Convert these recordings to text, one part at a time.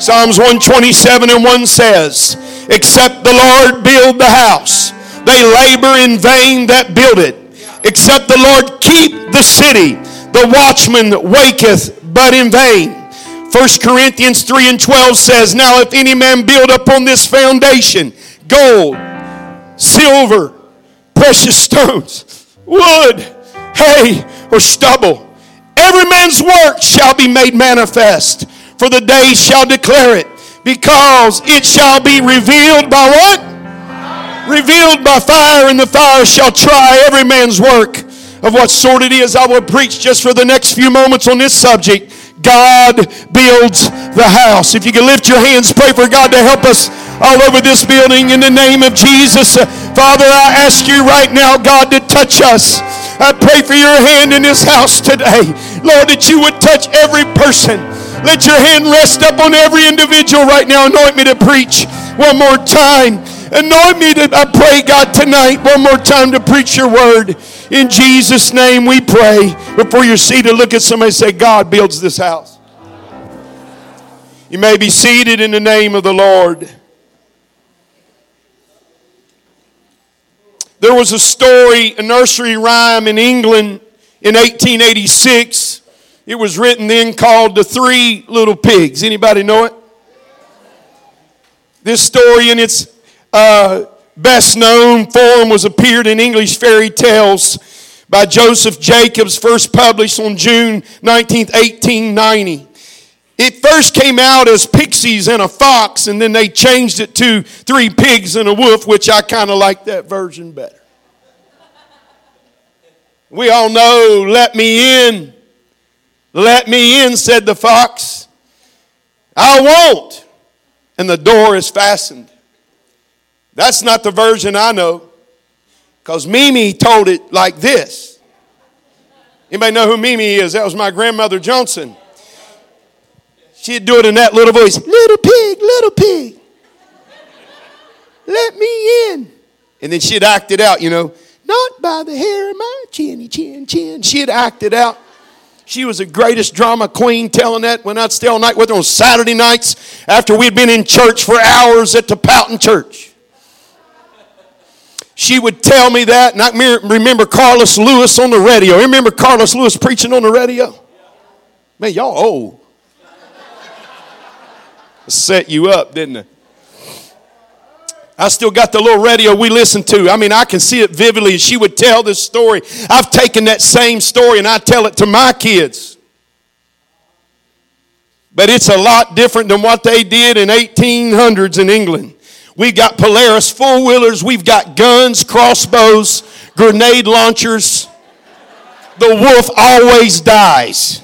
Psalms 127 and 1 says, except the Lord build the house, they labor in vain that build it. Except the Lord keep the city, the watchman waketh but in vain. First Corinthians 3 and 12 says, now if any man build upon this foundation, gold, silver, precious stones, wood, hay, or stubble, every man's work shall be made manifest, for the day shall declare it, because it shall be revealed by what? Fire. Revealed by fire, and the fire shall try every man's work of what sort it is. I will preach just for the next few moments on this subject. God builds the house. If you can lift your hands, pray for God to help us all over this building in the name of Jesus. Father, I ask you right now, God, to touch us. I pray for your hand in this house today. Lord, that you would touch every person. Let your hand rest up on every individual right now. Anoint me to preach one more time. Anoint me to, I pray, God, tonight one more time to preach your word. In Jesus' name we pray. Before you're seated, look at somebody and say, God builds this house. You may be seated in the name of the Lord. There was a story, a nursery rhyme in England in 1886. It was written then called The Three Little Pigs. Anybody know it? This story in its best known form was appeared in English fairy tales by Joseph Jacobs, first published on June 19th, 1890. It first came out as Pixies and a Fox, and then they changed it to Three Pigs and a Wolf, which I kind of like that version better. We all know, let me in. Let me in, said the fox. I won't. And the door is fastened. That's not the version I know, because Mimi told it like this. Anybody know who Mimi is? That was my grandmother Johnson. She'd do it in that little voice. Little pig, little pig. Let me in. And then she'd act it out, you know. Not by the hair of my chinny chin chin. She'd act it out. She was the greatest drama queen telling that when I'd stay all night with her on Saturday nights after we'd been in church for hours at the Poulton Church. She would tell me that, and I remember Carlos Lewis on the radio. You remember Carlos Lewis preaching on the radio? Man, y'all old. Set you up, didn't it? I still got the little radio we listened to. I mean, I can see it vividly. She would tell this story. I've taken that same story, and I tell it to my kids. But it's a lot different than what they did in 1800s in England. We've got Polaris four-wheelers. We've got guns, crossbows, grenade launchers. The wolf always dies.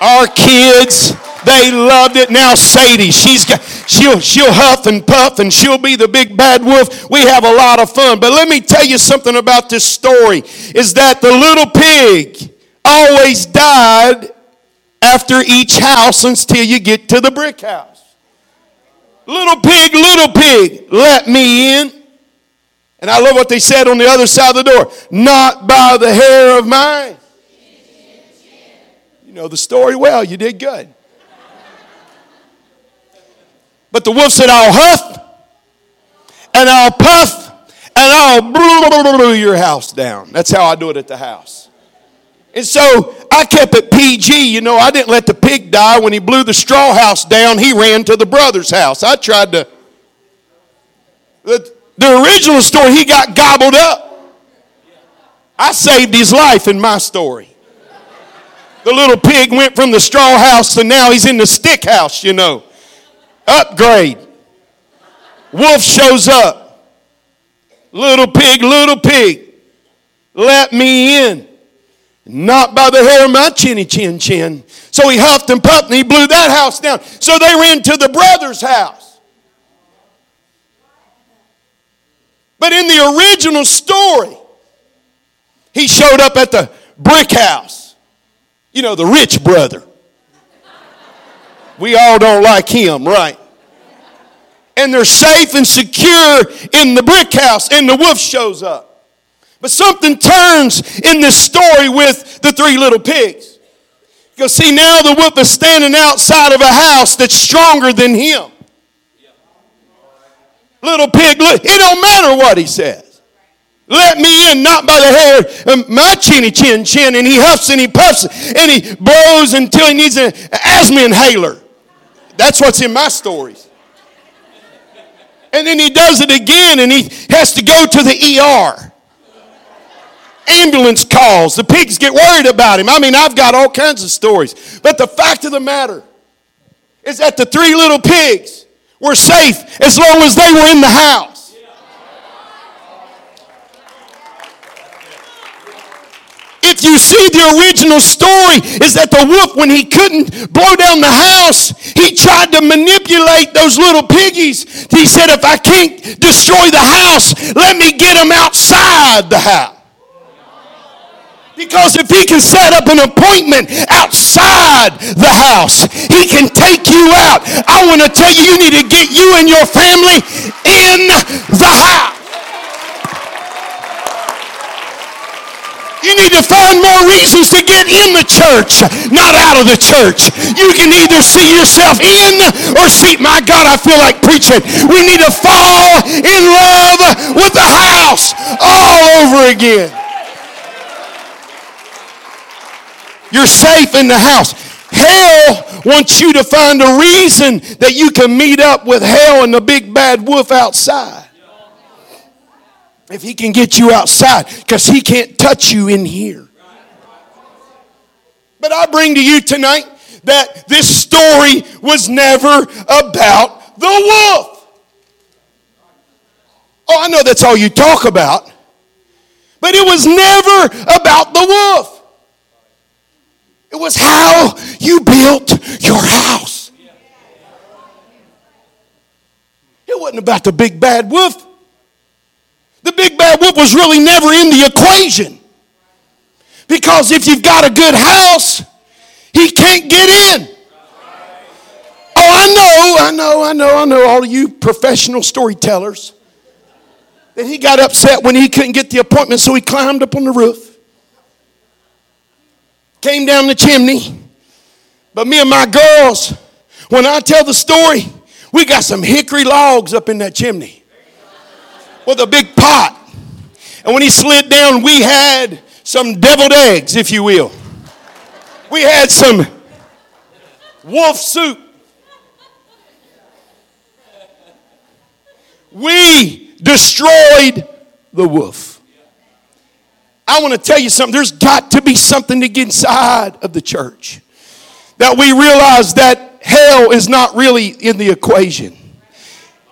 Our kids, they loved it. Now Sadie, she'll huff and puff, and she'll be the big bad wolf. We have a lot of fun. But let me tell you something about this story, is that the little pig always died after each house until you get to the brick house. Little pig, let me in. And I love what they said on the other side of the door. Not by the hair of mine. You know the story well. You did good. But the wolf said, I'll huff and I'll puff and I'll blow your house down. That's how I do it at the house. And so I kept it PG. You know, I didn't let the pig die. When he blew the straw house down, he ran to the brother's house. I tried to. The original story, he got gobbled up. I saved his life in my story. The little pig went from the straw house to now he's in the stick house, you know. Upgrade. Wolf shows up. Little pig, let me in. Not by the hair of my chinny chin chin. So he huffed and puffed and he blew that house down. So they ran to the brother's house. But in the original story, he showed up at the brick house. You know, the rich brother. We all don't like him, right? And they're safe and secure in the brick house, and the wolf shows up. But something turns in this story with the three little pigs. Because see, now the whip is standing outside of a house that's stronger than him. Little pig, it don't matter what he says. Let me in, not by the hair of my chinny chin chin. And he huffs and he puffs and he blows until he needs an asthma inhaler. That's what's in my stories. And then he does it again and he has to go to the ER. Ambulance calls. The pigs get worried about him. I mean, I've got all kinds of stories. But the fact of the matter is that the three little pigs were safe as long as they were in the house. If you see, the original story is that the wolf, when he couldn't blow down the house, he tried to manipulate those little piggies. He said, if I can't destroy the house, let me get them outside the house. Because if he can set up an appointment outside the house, he can take you out. I want to tell you, you need to get you and your family in the house. You need to find more reasons to get in the church, not out of the church. You can either see yourself in or see, my God, I feel like preaching. We need to fall in love with the house all over again. You're safe in the house. Hell wants you to find a reason that you can meet up with hell and the big bad wolf outside. If he can get you outside, because he can't touch you in here. But I bring to you tonight that this story was never about the wolf. Oh, I know that's all you talk about. But it was never about the wolf. It was how you built your house. It wasn't about the big bad wolf. The big bad wolf was really never in the equation. Because if you've got a good house, he can't get in. Oh, I know all of you professional storytellers. That he got upset when he couldn't get the appointment, so he climbed up on the roof. Came down the chimney. But me and my girls, when I tell the story, we got some hickory logs up in that chimney with a big pot. And when he slid down, we had some deviled eggs, if you will. We had some wolf soup. We destroyed the wolf. I want to tell you something. There's got to be something to get inside of the church. That we realize that hell is not really in the equation.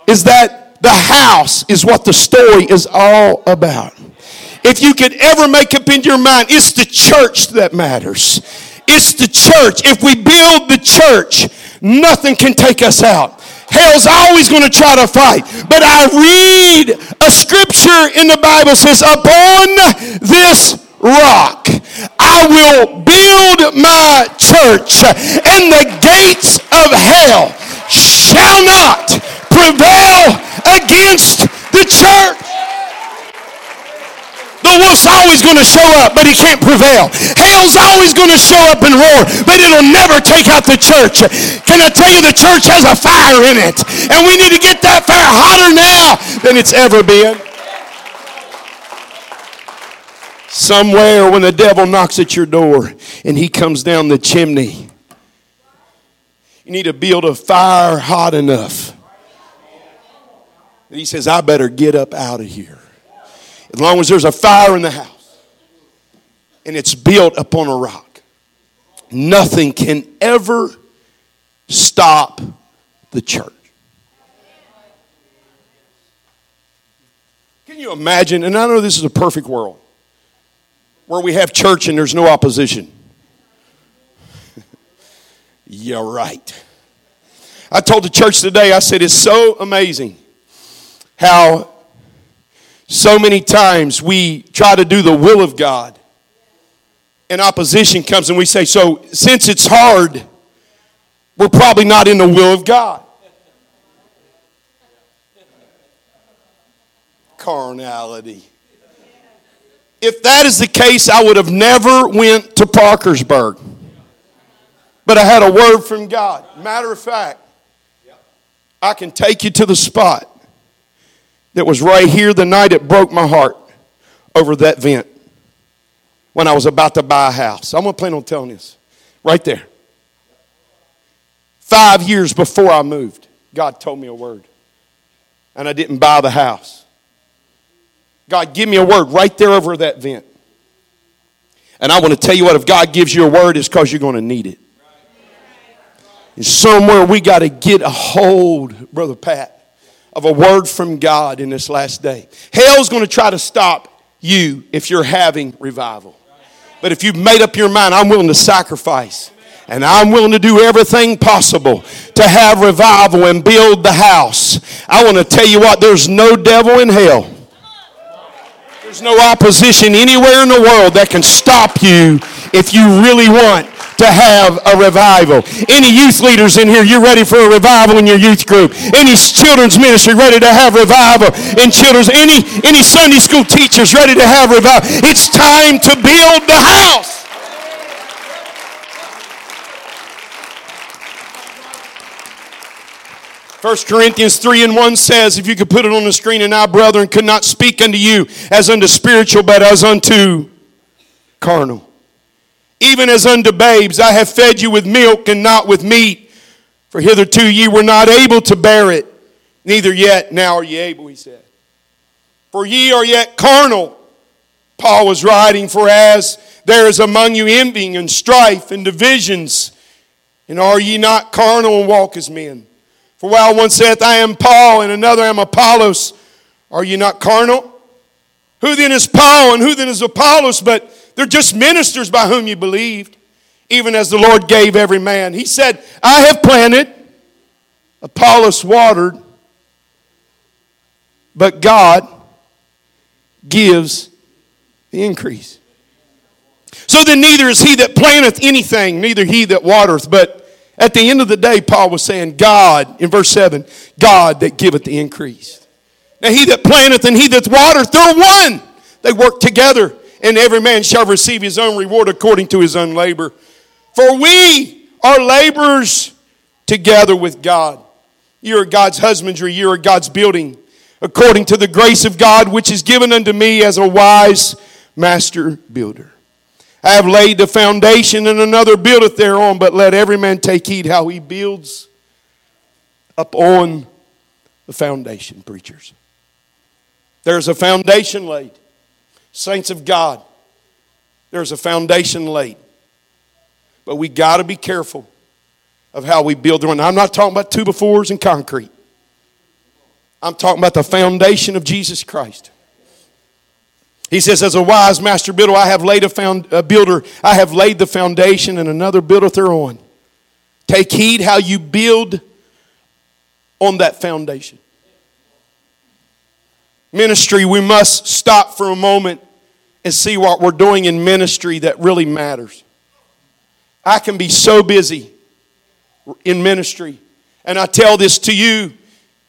Is that the house is what the story is all about. If you could ever make up in your mind, it's the church that matters. It's the church. If we build the church, nothing can take us out. Hell's always going to try to fight. But I read a scripture in the Bible says, upon this rock I will build my church, and the gates of hell shall not prevail against the church. The wolf's always going to show up, but he can't prevail. Hell's always going to show up and roar, but it'll never take out the church. Can I tell you, the church has a fire in it, and we need to get that fire hotter now than it's ever been. Somewhere when the devil knocks at your door and he comes down the chimney, you need to build a fire hot enough. And he says, I better get up out of here. As long as there's a fire in the house and it's built upon a rock, nothing can ever stop the church. Can you imagine? And I know this is a perfect world where we have church and there's no opposition. You're right. I told the church today, I said, it's so amazing how so many times we try to do the will of God and opposition comes and we say, so since it's hard, we're probably not in the will of God. Carnality. If that is the case, I would have never went to Parkersburg. But I had a word from God. Matter of fact, I can take you to the spot that was right here the night it broke my heart over that vent when I was about to buy a house. I'm going to plan on telling this. Right there. 5 years before I moved, God told me a word. And I didn't buy the house. God gave me a word right there over that vent. And I want to tell you what, if God gives you a word, it's because you're going to need it. And somewhere we got to get a hold, Brother Pat, of a word from God in this last day. Hell's going to try to stop you if you're having revival. But if you've made up your mind, I'm willing to sacrifice. And I'm willing to do everything possible to have revival and build the house. I want to tell you what, there's no devil in hell. There's no opposition anywhere in the world that can stop you if you really want to have a revival. Any youth leaders in here, you're ready for a revival in your youth group. Any children's ministry ready to have revival in children's. Any Sunday school teachers ready to have revival. It's time to build the house. First Corinthians 3:1 says, if you could put it on the screen, and I, brethren, could not speak unto you as unto spiritual, but as unto carnal. Even as unto babes, I have fed you with milk and not with meat. For hitherto ye were not able to bear it, neither yet now are ye able, he said. For ye are yet carnal. Paul was writing, for as there is among you envying and strife and divisions, and are ye not carnal and walk as men? For while one saith, I am Paul, and another am Apollos, are ye not carnal? Who then is Paul and who then is Apollos, but they're just ministers by whom you believed, even as the Lord gave every man. He said, I have planted, Apollos watered, but God gives the increase. So then neither is he that planteth anything, neither he that watereth. But at the end of the day, Paul was saying, God, in verse 7, God that giveth the increase. Now he that planteth and he that watereth, they're one. They work together. And every man shall receive his own reward according to his own labor. For we are laborers together with God. You are God's husbandry. You are God's building. According to the grace of God, which is given unto me as a wise master builder. I have laid the foundation and another buildeth thereon. But let every man take heed how he builds upon the foundation, preachers. There's a foundation laid. Saints of God, there's a foundation laid. But we got to be careful of how we build the one. I'm not talking about two-by-fours and concrete. I'm talking about the foundation of Jesus Christ. He says, as a wise master builder, I have laid I have laid the foundation and another buildeth thereon. Take heed how you build on that foundation. Ministry, we must stop for a moment and see what we're doing in ministry that really matters. I can be so busy in ministry. And I tell this to you,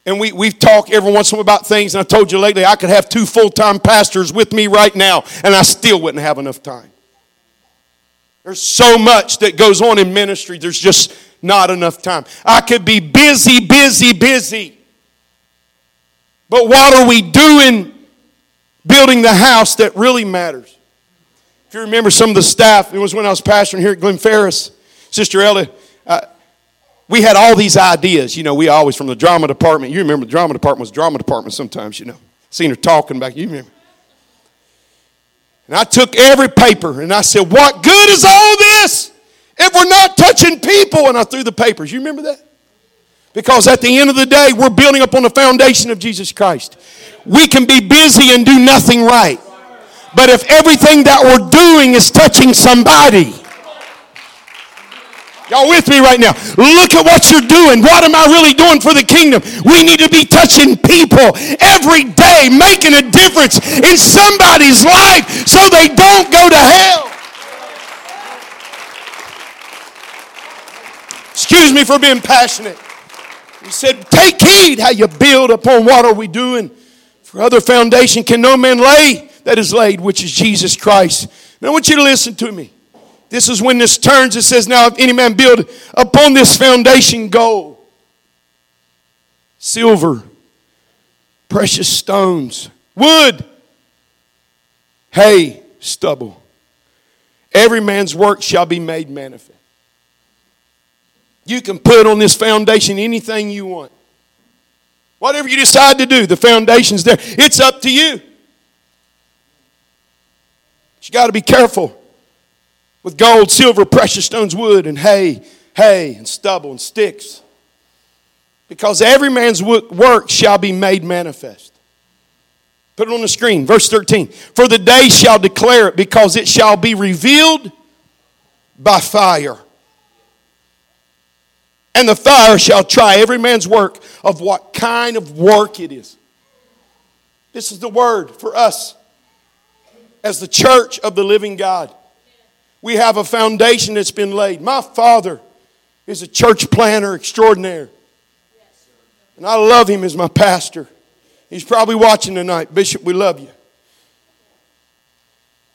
and we've talked every once in a while about things, and I told you lately I could have 2 full-time pastors with me right now, and I still wouldn't have enough time. There's so much that goes on in ministry, there's just not enough time. I could be busy, busy, busy. But what are we doing building the house that really matters? If you remember some of the staff, it was when I was pastoring here at Glen Ferris, Sister Ella, we had all these ideas. You know, we always from the drama department. You remember the drama department was drama department sometimes, you know. Seen her talking back, you remember. And I took every paper and I said, what good is all this if we're not touching people? And I threw the papers. You remember that? Because at the end of the day, we're building upon the foundation of Jesus Christ. We can be busy and do nothing right. But if everything that we're doing is touching somebody, y'all with me right now? Look at what you're doing. What am I really doing for the kingdom? We need to be touching people every day, making a difference in somebody's life so they don't go to hell. Excuse me for being passionate. He said, take heed how you build upon what are we doing. For other foundation can no man lay that is laid, which is Jesus Christ. Now I want you to listen to me. This is when this turns. It says, now if any man build upon this foundation, gold, silver, precious stones, wood, hay, stubble. Every man's work shall be made manifest. You can put on this foundation anything you want. Whatever you decide to do, the foundation's there. It's up to you. But you got to be careful with gold, silver, precious stones, wood, and hay, and stubble, and sticks. Because every man's work shall be made manifest. Put it on the screen. Verse 13. For the day shall declare it, because it shall be revealed by fire. And the fire shall try every man's work of what kind of work it is. This is the word for us as the church of the living God. We have a foundation that's been laid. My father is a church planner extraordinaire. And I love him as my pastor. He's probably watching tonight. Bishop, we love you.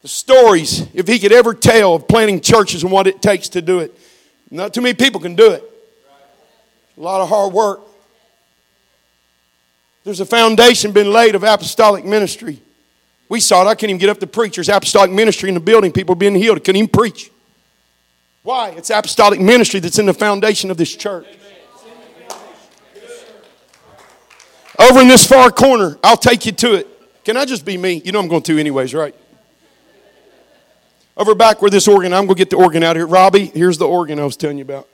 The stories, if he could ever tell, of planting churches and what it takes to do it. Not too many people can do it. A lot of hard work. There's a foundation been laid of apostolic ministry. We saw it. I couldn't even get up to preach. There's apostolic ministry in the building. People are being healed. I couldn't even preach. Why? It's apostolic ministry that's in the foundation of this church. Over in this far corner, I'll take you to it. Can I just be me? You know I'm going to anyways, right? Over back where this organ, I'm going to get the organ out of here. Robbie, here's the organ I was telling you about.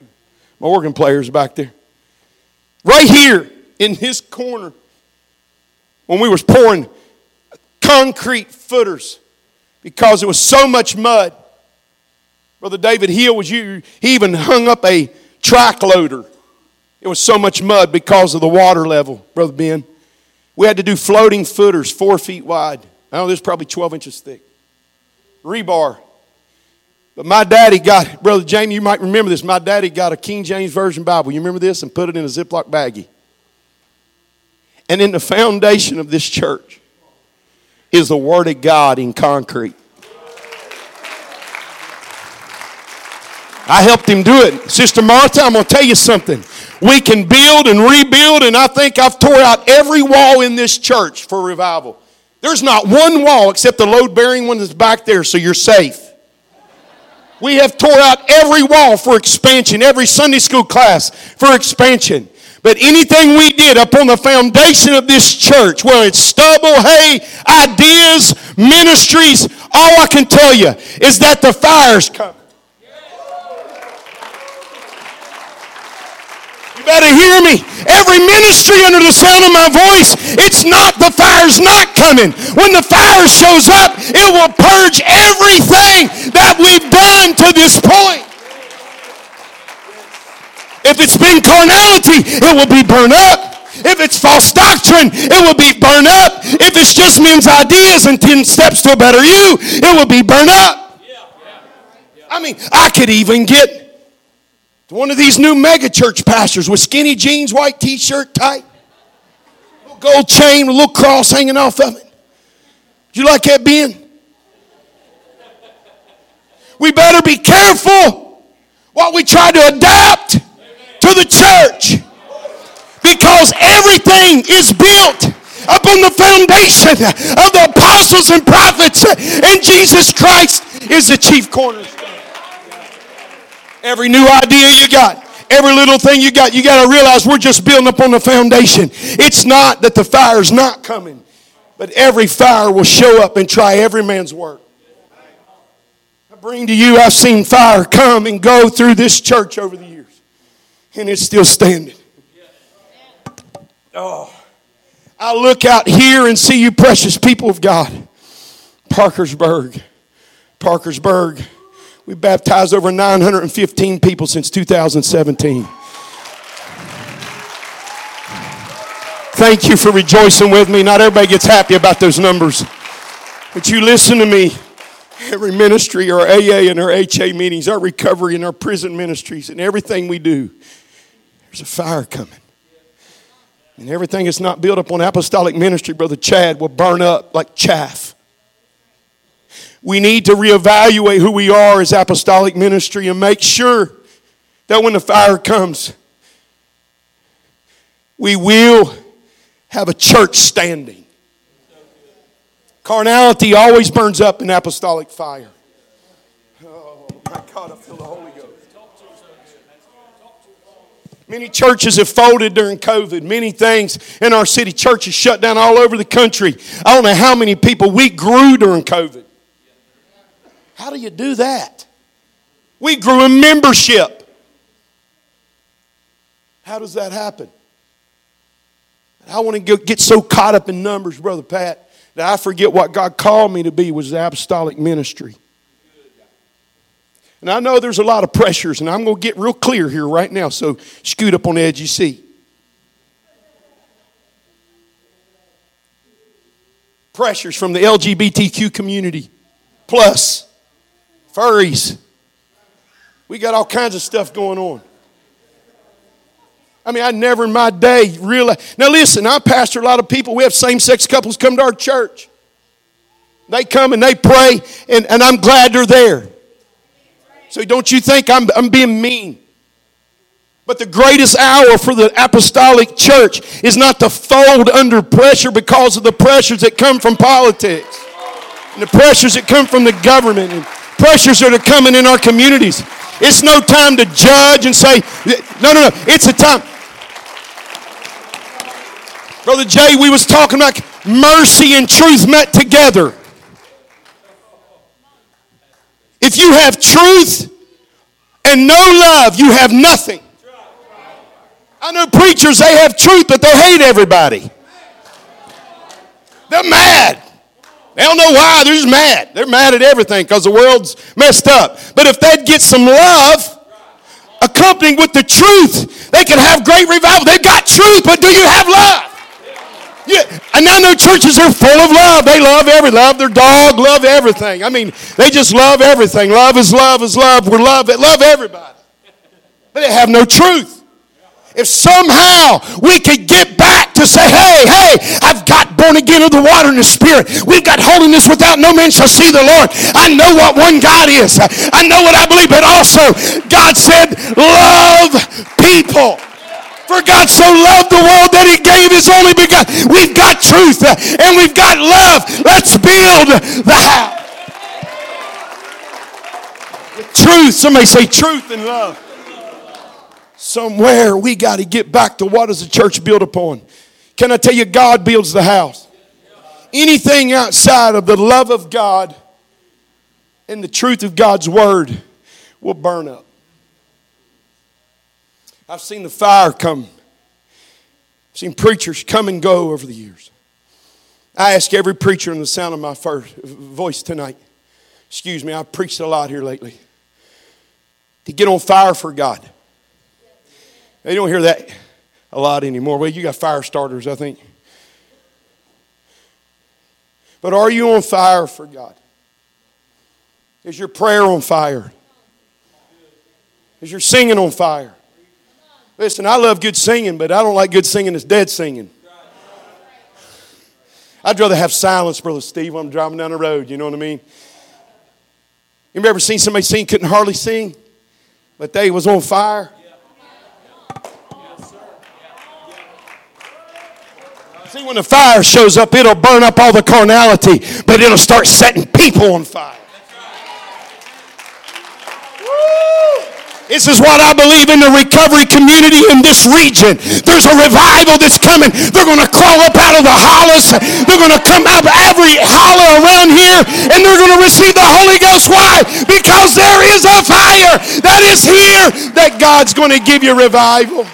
My organ player's back there. Right here in his corner, when we was pouring concrete footers because it was so much mud. Brother David Hill was you. He even hung up a track loader. It was so much mud because of the water level, Brother Ben. We had to do floating footers 4 feet wide. I know this is probably 12 inches thick. Rebar. But my daddy got, Brother Jamie, you might remember this. My daddy got a King James Version Bible. You remember this? And put it in a Ziploc baggie. And in the foundation of this church is the Word of God in concrete. I helped him do it. Sister Martha, I'm going to tell you something. We can build and rebuild, and I think I've tore out every wall in this church for revival. There's not one wall except the load-bearing one that's back there, so you're safe. We have tore out every wall for expansion, every Sunday school class for expansion. But anything we did upon the foundation of this church, whether it's stubble, hay, ideas, ministries, all I can tell you is that the fire's coming. You better hear me. Every ministry under the sound of my voice, the fire's not coming. When the fire shows up, it will purge everything that we've done to this point. If it's been carnality, it will be burned up. If it's false doctrine, it will be burned up. If it's just men's ideas and 10 steps to a better you, it will be burned up. I mean, I could even get one of these new mega church pastors with skinny jeans, white t-shirt, tight, little gold chain, a little cross hanging off of it. Do you like that, Ben? We better be careful what we try to adapt to the church, because everything is built upon the foundation of the apostles and prophets, and Jesus Christ is the chief cornerstone. Every new idea you got, every little thing you got to realize we're just building up on the foundation. It's not that the fire's not coming, but every fire will show up and try every man's work. I bring to you, I've seen fire come and go through this church over the years, and it's still standing. Oh, I look out here and see you precious people of God. Parkersburg. We baptized over 915 people since 2017. Thank you for rejoicing with me. Not everybody gets happy about those numbers. But you listen to me. Every ministry, our AA and our HA meetings, our recovery and our prison ministries, and everything we do, there's a fire coming. And everything that's not built up on apostolic ministry, Brother Chad, will burn up like chaff. We need to reevaluate who we are as apostolic ministry and make sure that when the fire comes, we will have a church standing. Carnality always burns up in apostolic fire. Oh, my God, I feel the Holy Ghost. Many churches have folded during COVID. Many things in our city. Churches shut down all over the country. I don't know how many people we grew during COVID. How do you do that? We grew in membership. How does that happen? I want to get so caught up in numbers, Brother Pat, that I forget what God called me to be was the apostolic ministry. And I know there's a lot of pressures, and I'm going to get real clear here right now, so scoot up on the edge of your seat. Pressures from the LGBTQ community, plus furries. We got all kinds of stuff going on. I mean, I never in my day realized. Now listen, I pastor a lot of people. We have same-sex couples come to our church. They come and they pray, and I'm glad they're there. So don't you think I'm being mean. But the greatest hour for the apostolic church is not to fold under pressure because of the pressures that come from politics and the pressures that come from the government and pressures that are coming in our communities. It's no time to judge and say, no. It's a time. Brother Jay, we was talking about mercy and truth met together. If you have truth and no love, you have nothing. I know preachers, they have truth, but they hate everybody. They're mad. They don't know why. They're just mad. They're mad at everything because the world's messed up. But if they'd get some love accompanied with the truth, they can have great revival. They've got truth, but do you have love? Yeah, and I know churches are full of love. They love their dog, love everything. I mean, they just love everything. Love is love is love. We're love. Love everybody. But they have no truth. If somehow we could get back to say, hey, I've got born again of the water and the Spirit. We've got holiness without no man shall see the Lord. I know what one God is. I know what I believe. But also, God said, love people. For God so loved the world that he gave his only begotten. We've got truth and we've got love. Let's build the house. Truth. Somebody say truth and love. Somewhere we got to get back to what does the church build upon. Can I tell you, God builds the house. Anything outside of the love of God and the truth of God's word will burn up. I've seen the fire come. I've seen preachers come and go over the years. I ask every preacher in the sound of my voice tonight, excuse me, I've preached a lot here lately, to get on fire for God. They don't hear that a lot anymore. Well, you got fire starters, I think. But are you on fire for God? Is your prayer on fire? Is your singing on fire? Listen, I love good singing, but I don't like good singing that's dead singing. I'd rather have silence, Brother Steve, when I'm driving down the road. You know what I mean? You ever seen somebody sing, couldn't hardly sing, but they was on fire? See, when the fire shows up, it'll burn up all the carnality, but it'll start setting people on fire. This is what I believe in the recovery community in this region. There's a revival that's coming. They're going to crawl up out of the hollows. They're going to come out of every hollow around here, and they're going to receive the Holy Ghost. Why? Because there is a fire that is here that God's going to give you revival.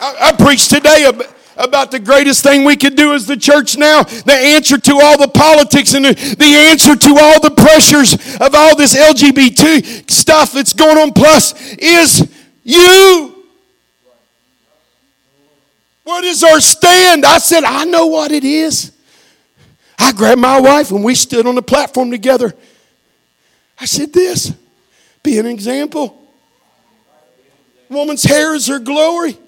I preached today about the greatest thing we could do as the church now, the answer to all the politics and the answer to all the pressures of all this LGBT stuff that's going on plus is you. What is our stand? I said, I know what it is. I grabbed my wife and we stood on the platform together. I said this, be an example. Woman's hair is her glory.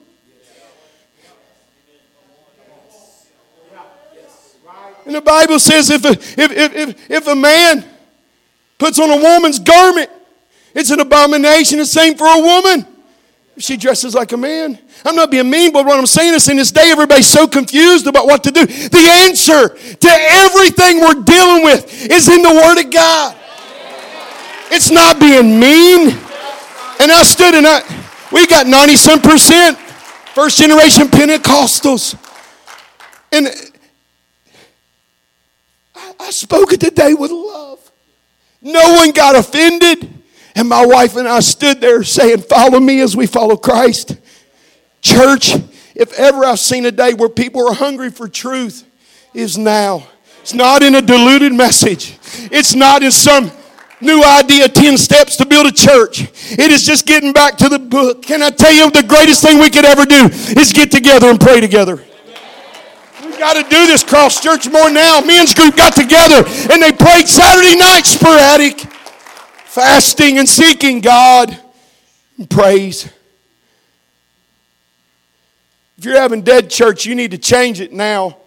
And the Bible says if a man puts on a woman's garment, it's an abomination. The same for a woman. She dresses like a man. I'm not being mean, but what I'm saying is in this day, everybody's so confused about what to do. The answer to everything we're dealing with is in the Word of God. It's not being mean. And I stood and we got 97% first generation Pentecostals. And I spoke it today with love. No one got offended. And my wife and I stood there saying, follow me as we follow Christ. Church, if ever I've seen a day where people are hungry for truth, is now. It's not in a diluted message. It's not in some new idea, 10 steps to build a church. It is just getting back to the book. Can I tell you the greatest thing we could ever do is get together and pray together. We've got to do this, Cross Church, more now. Men's group got together and they prayed Saturday night sporadic. Fasting and seeking God and praise. If you're having dead church, you need to change it now.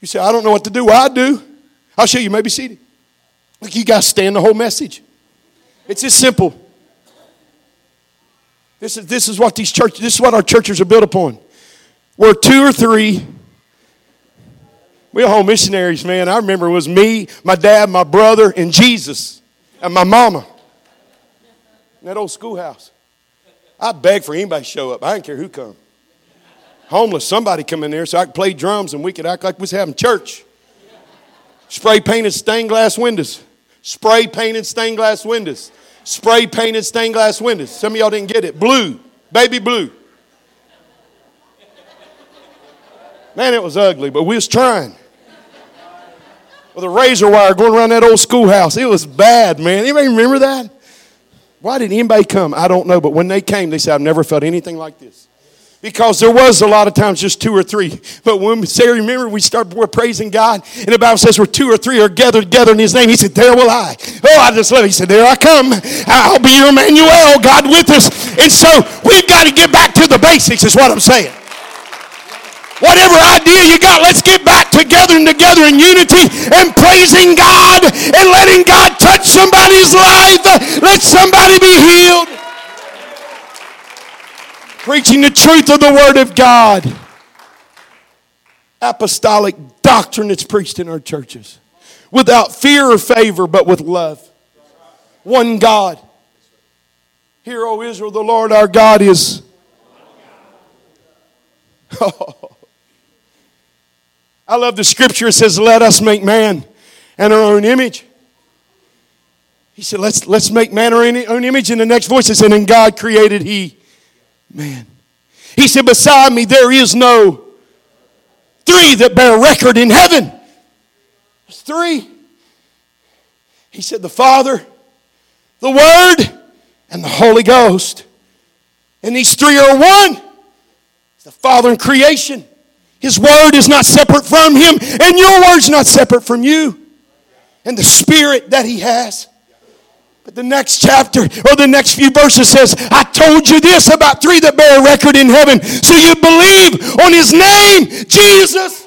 You say, I don't know what to do. Well, I do. I'll show you. Maybe seated. Look, you guys stand the whole message. It's as simple. This is what these churches. This is what our churches are built upon. We're two or three. We were home missionaries, man. I remember it was me, my dad, my brother, and Jesus, and my mama. In that old schoolhouse. I begged for anybody to show up. I didn't care who come. Homeless, somebody come in there so I could play drums and we could act like we was having church. Spray-painted stained glass windows. Spray-painted stained glass windows. Spray-painted stained glass windows. Some of y'all didn't get it. Blue. Baby blue. Man, it was ugly, but we was trying. With a razor wire going around that old schoolhouse. It was bad, man. Anybody remember that? Why did anybody come? I don't know. But when they came, they said, I've never felt anything like this. Because there was a lot of times just two or three. But when Sarah, remember, we're praising God. And the Bible says, where two or three are gathered together in his name. He said, there will I. Oh, I just love it. He said, there I come. I'll be your Emmanuel, God with us. And so we've got to get back to the basics is what I'm saying. Whatever idea you got, let's get back together and together in unity and praising God and letting God touch somebody's life. Let somebody be healed. Preaching the truth of the Word of God. Apostolic doctrine that's preached in our churches. Without fear or favor, but with love. One God. Hear, O Israel, the Lord our God is... Oh. I love the scripture. It says, let us make man in our own image. He said, let's make man our own image. And the next voice it said, and God created he man. He said, beside me there is no three that bear record in heaven. There's three. He said, the Father, the Word, and the Holy Ghost. And these three are one. It's the Father in creation. His word is not separate from him, and your word's not separate from you. And the spirit that he has. But the next chapter, or the next few verses says, I told you this about three that bear record in heaven. So you believe on his name, Jesus.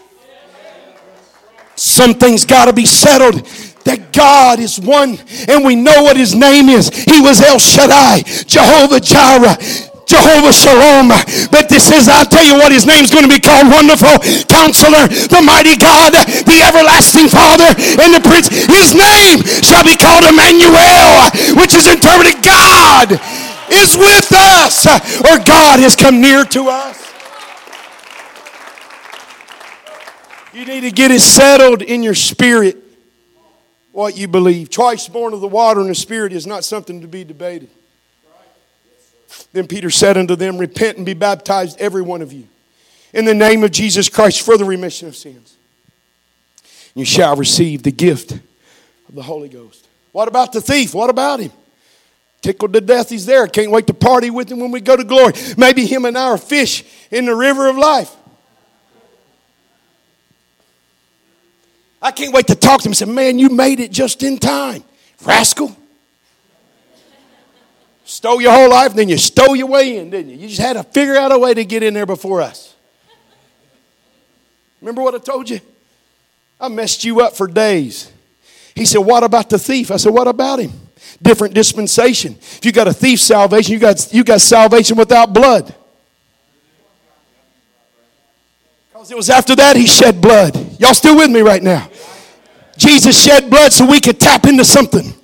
Something's got to be settled. That God is one, and we know what his name is. He was El Shaddai, Jehovah Jireh. Jehovah Shalom. But this is, I'll tell you what his name's going to be called. Wonderful Counselor, the Mighty God, the Everlasting Father, and the Prince. His name shall be called Emmanuel, which is interpreted God is with us, or God has come near to us. You need to get it settled in your spirit what you believe. Twice born of the water and the Spirit is not something to be debated. Then Peter said unto them, repent and be baptized, every one of you, in the name of Jesus Christ for the remission of sins. You shall receive the gift of the Holy Ghost. What about the thief? What about him? Tickled to death, he's there. Can't wait to party with him when we go to glory. Maybe him and I are fish in the river of life. I can't wait to talk to him and say, man, you made it just in time, rascal. Stole your whole life, and then you stole your way in, didn't you? You just had to figure out a way to get in there before us. Remember what I told you? I messed you up for days. He said, what about the thief? I said, what about him? Different dispensation. If you got a thief's salvation, you got salvation without blood. Because it was after that he shed blood. Y'all still with me right now? Jesus shed blood so we could tap into something.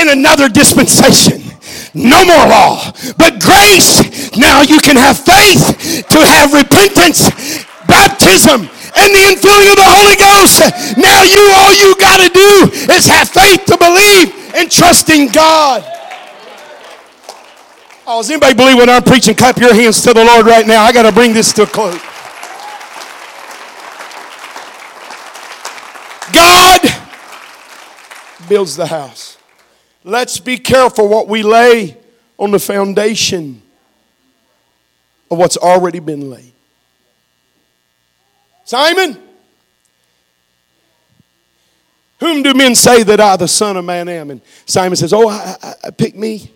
In another dispensation. No more law, but grace. Now you can have faith to have repentance, baptism, and the infilling of the Holy Ghost. Now you, all you got to do is have faith to believe and trust in God. Oh, does anybody believe what I'm preaching? Clap your hands to the Lord right now. I got to bring this to a close. God builds the house. Let's be careful what we lay on the foundation of what's already been laid. Simon, whom do men say that I, the Son of Man, am? And Simon says, oh, I pick me.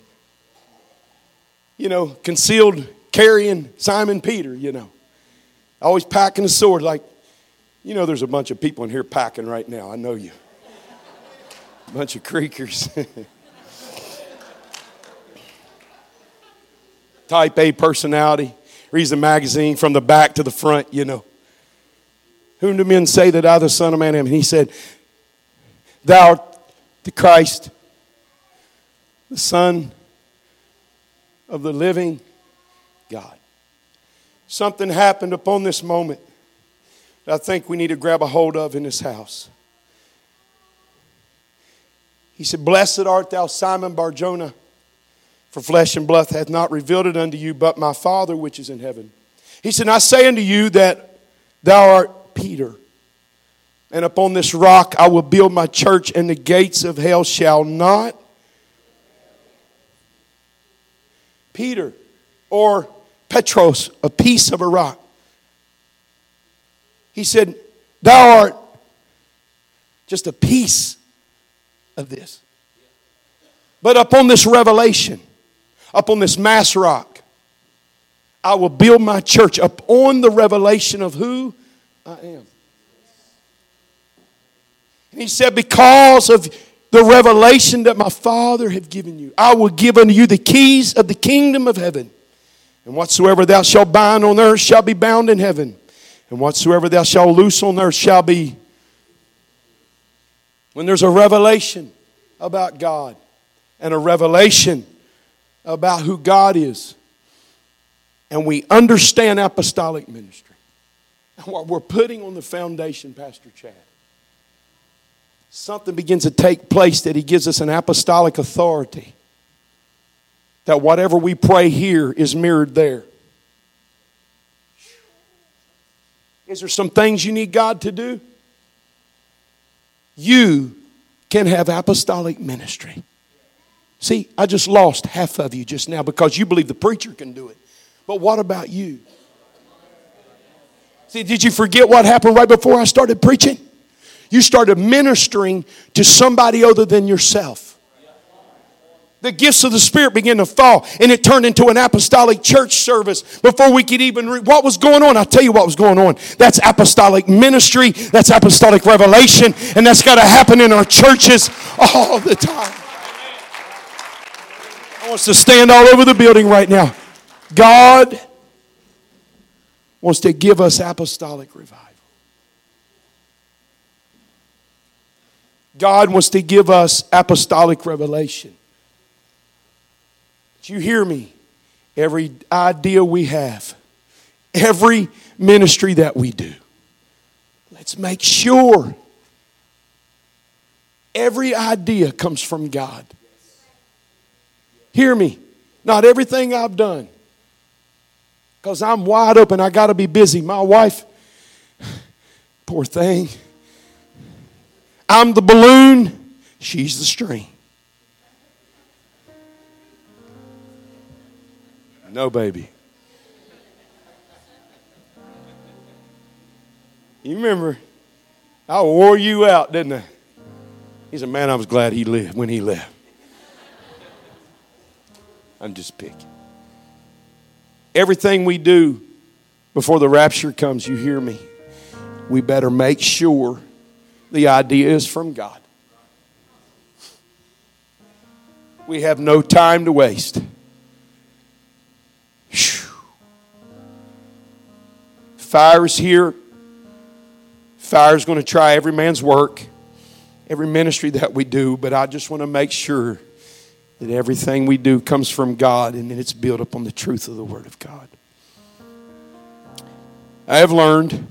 You know, concealed carrying Simon Peter, you know. Always packing a sword like, you know, there's a bunch of people in here packing right now. I know you. A bunch of creakers. Type A personality. Reads the magazine from the back to the front, you know. Whom do men say that I, the Son of Man, am? And he said, thou art the Christ, the Son of the living God. Something happened upon this moment that I think we need to grab a hold of in this house. He said, blessed art thou, Simon Barjona, for flesh and blood hath not revealed it unto you, but my Father which is in heaven. He said, I say unto you that thou art Peter, and upon this rock I will build my church, and the gates of hell shall not. Peter, or Petros, a piece of a rock. He said, thou art just a piece of this. But upon this revelation, upon this mass rock, I will build my church upon the revelation of who I am. And he said, because of the revelation that my Father hath given you, I will give unto you the keys of the kingdom of heaven. And whatsoever thou shalt bind on earth shall be bound in heaven. And whatsoever thou shalt loose on earth shall be. When there's a revelation about God and a revelation about who God is, and we understand apostolic ministry and what we're putting on the foundation, Pastor Chad, something begins to take place that he gives us an apostolic authority. That whatever we pray here is mirrored there. Is there some things you need God to do? You can have apostolic ministry. See, I just lost half of you just now because you believe the preacher can do it. But what about you? See, did you forget what happened right before I started preaching? You started ministering to somebody other than yourself. The gifts of the Spirit began to fall, and it turned into an apostolic church service before we could even read. What was going on? I'll tell you what was going on. That's apostolic ministry. That's apostolic revelation. And that's got to happen in our churches all the time. I want us to stand all over the building right now. God wants to give us apostolic revival. God wants to give us apostolic revelation. Did you hear me? Every idea we have, every ministry that we do, let's make sure every idea comes from God. Hear me? Not everything I've done. Because I'm wide open. I got to be busy. My wife, poor thing. I'm the balloon. She's the string. No, baby. You remember, I wore you out, didn't I? He's a man I was glad he lived when he left. I'm just picking. Everything we do before the rapture comes, you hear me, we better make sure the idea is from God. We have no time to waste. Fire is here. Fire is going to try every man's work, every ministry that we do, but I just want to make sure that everything we do comes from God and that it's built upon the truth of the Word of God. I have learned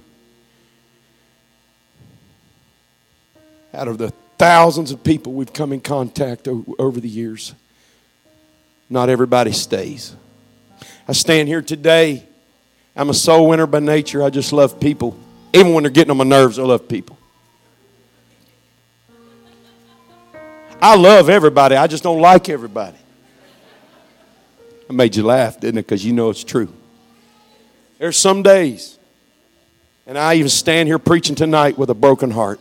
out of the thousands of people we've come in contact over the years, not everybody stays. I stand here today. I'm a soul winner by nature. I just love people. Even when they're getting on my nerves, I love people. I love everybody. I just don't like everybody. I made you laugh, didn't it? Because you know it's true. There's some days, and I even stand here preaching tonight with a broken heart,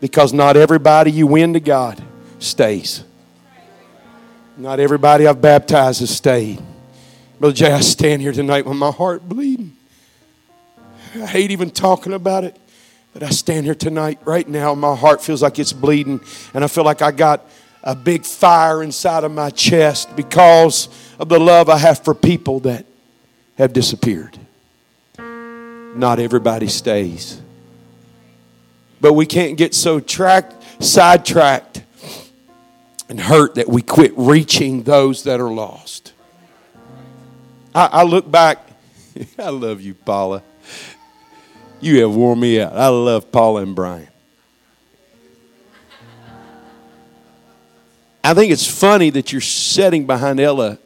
because not everybody you win to God stays. Not everybody I've baptized has stayed. Brother Jay, I stand here tonight with my heart bleeding. I hate even talking about it, but I stand here tonight, right now, my heart feels like it's bleeding, and I feel like I got a big fire inside of my chest because of the love I have for people that have disappeared. Not everybody stays. But we can't get so sidetracked and hurt that we quit reaching those that are lost. I look back. I love you, Paula. You have worn me out. I love Paula and Brian. I think it's funny that you're sitting behind Ella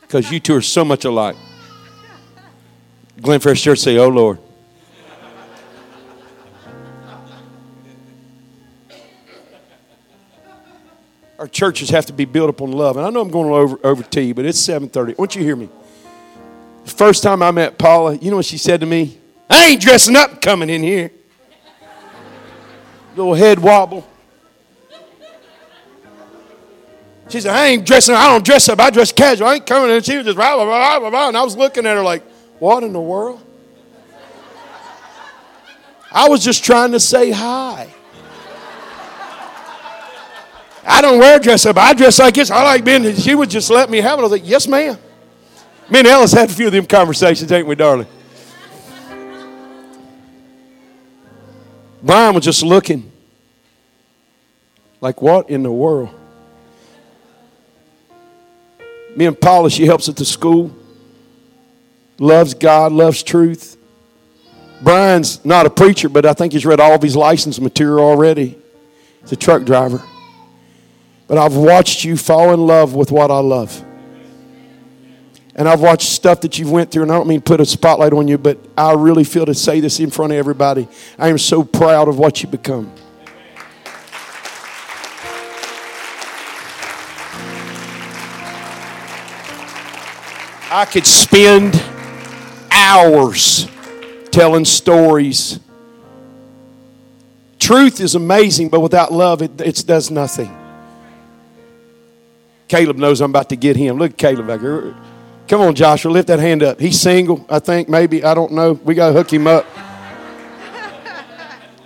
because you two are so much alike. Glen Ferris Church say, "Oh, Lord." Our churches have to be built upon love. And I know I'm going over to you, but it's 7:30. Won't you hear me? The first time I met Paula, you know what she said to me? "I ain't dressing up coming in here." Little head wobble. She said, "I ain't dressing up. I don't dress up. I dress casual. I ain't coming in." And she was just blah, blah, blah, blah, blah. And I was looking at her like, what in the world? I was just trying to say hi. I don't wear dress up. I dress like this. I like being. She would just let me have it. I was like, yes, ma'am. Me and Ellis had a few of them conversations, ain't we, darling? Brian was just looking like, what in the world? Me and Paula, she helps at the school. Loves God, loves truth. Brian's not a preacher, but I think he's read all of his license material already. He's a truck driver. But I've watched you fall in love with what I love. And I've watched stuff that you've went through, and I don't mean put a spotlight on you, but I really feel to say this in front of everybody. I am so proud of what you've become. Amen. I could spend hours telling stories. Truth is amazing, but without love, it does nothing. Caleb knows I'm about to get him. Look at Caleb back here. Come on, Joshua, lift that hand up. He's single, I think, maybe. I don't know. We got to hook him up.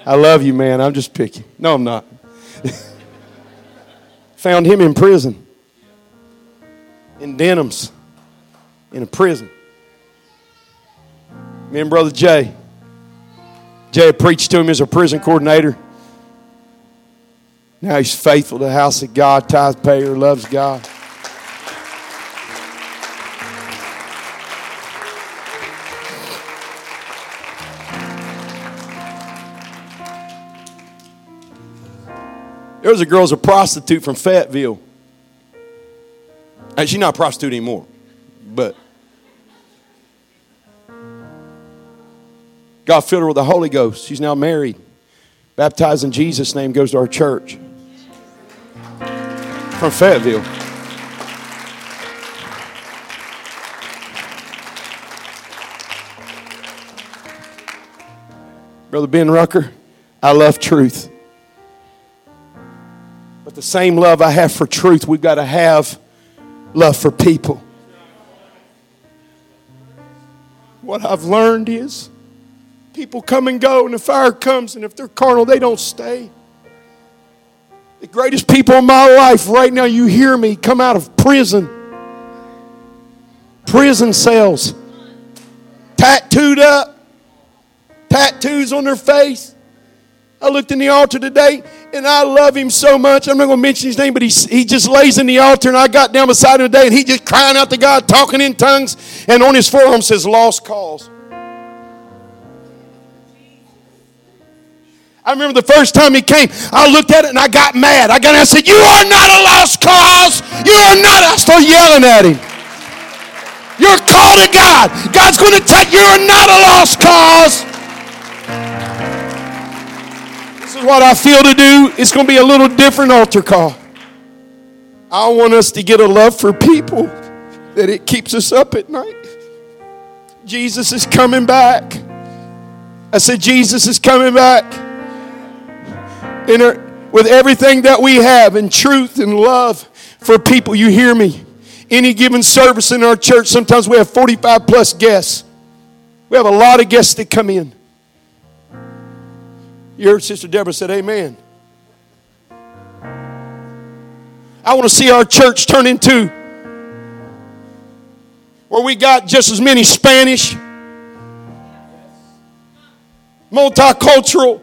I love you, man. I'm just picky. No, I'm not. Found him in prison. In denims. In a prison. Me and Brother Jay. Jay preached to him as a prison coordinator. Now he's faithful to the house of God, tithe payer, loves God. There was a girl who's a prostitute from Fayetteville. And she's not a prostitute anymore. But God filled her with the Holy Ghost. She's now married. Baptized in Jesus' name, goes to our church. From Fayetteville. Brother Ben Rucker, I love truth. But the same love I have for truth, we've got to have love for people. What I've learned is people come and go, and the fire comes, and if they're carnal, they don't stay. The greatest people in my life right now, you hear me, come out of prison cells, tattooed up, tattoos on their face. I looked in the altar today, and I love him so much. I'm not going to mention his name, but he just lays in the altar, and I got down beside him today, and he just crying out to God, talking in tongues, and on his forearm says, "Lost cause." I remember the first time he came, I looked at it, and I got mad. I got out and said, "You are not a lost cause. You are not." I started yelling at him. "You're called to God. God's going to take you. You're not a lost cause." This is what I feel to do. It's going to be a little different altar call. I want us to get a love for people that it keeps us up at night. Jesus is coming back. I said, Jesus is coming back. With everything that we have in truth and love for people, you hear me? Any given service in our church, sometimes we have 45 plus guests. We have a lot of guests that come in. Your Sister Deborah said, "Amen." I want to see our church turn into where we got just as many Spanish, multicultural.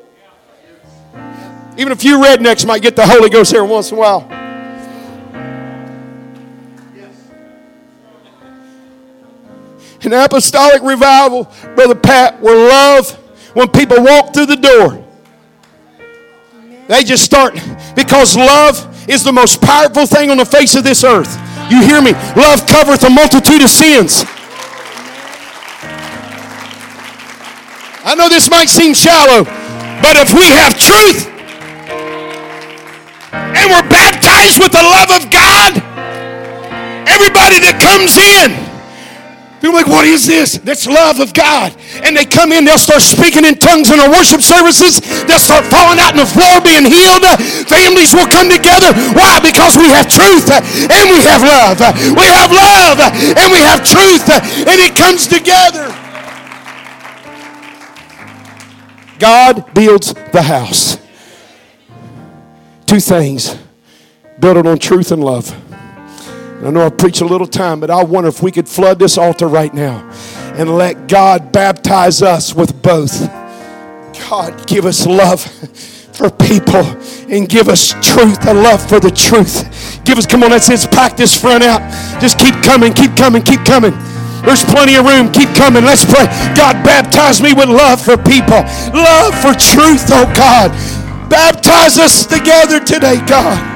Even a few rednecks might get the Holy Ghost here once in a while. An apostolic revival, Brother Pat, where love, when people walk through the door, they just start, because love is the most powerful thing on the face of this earth. You hear me? Love covereth a multitude of sins. I know this might seem shallow, but if we have truth and we're baptized with the love of God, everybody that comes in, people are like, "What is this?" That's love of God. And they come in, they'll start speaking in tongues in our worship services. They'll start falling out in the floor, being healed. Families will come together. Why? Because we have truth and we have love. We have love and we have truth, and it comes together. God builds the house. Two things. Build it on truth and love. I know I preach a little time, but I wonder if we could flood this altar right now and let God baptize us with both. God, give us love for people and give us truth, a love for the truth. Give us, come on, that's it. Pack this front out. Just keep coming, keep coming, keep coming. There's plenty of room. Keep coming. Let's pray. God, baptize me with love for people. Love for truth, oh God. Baptize us together today, God.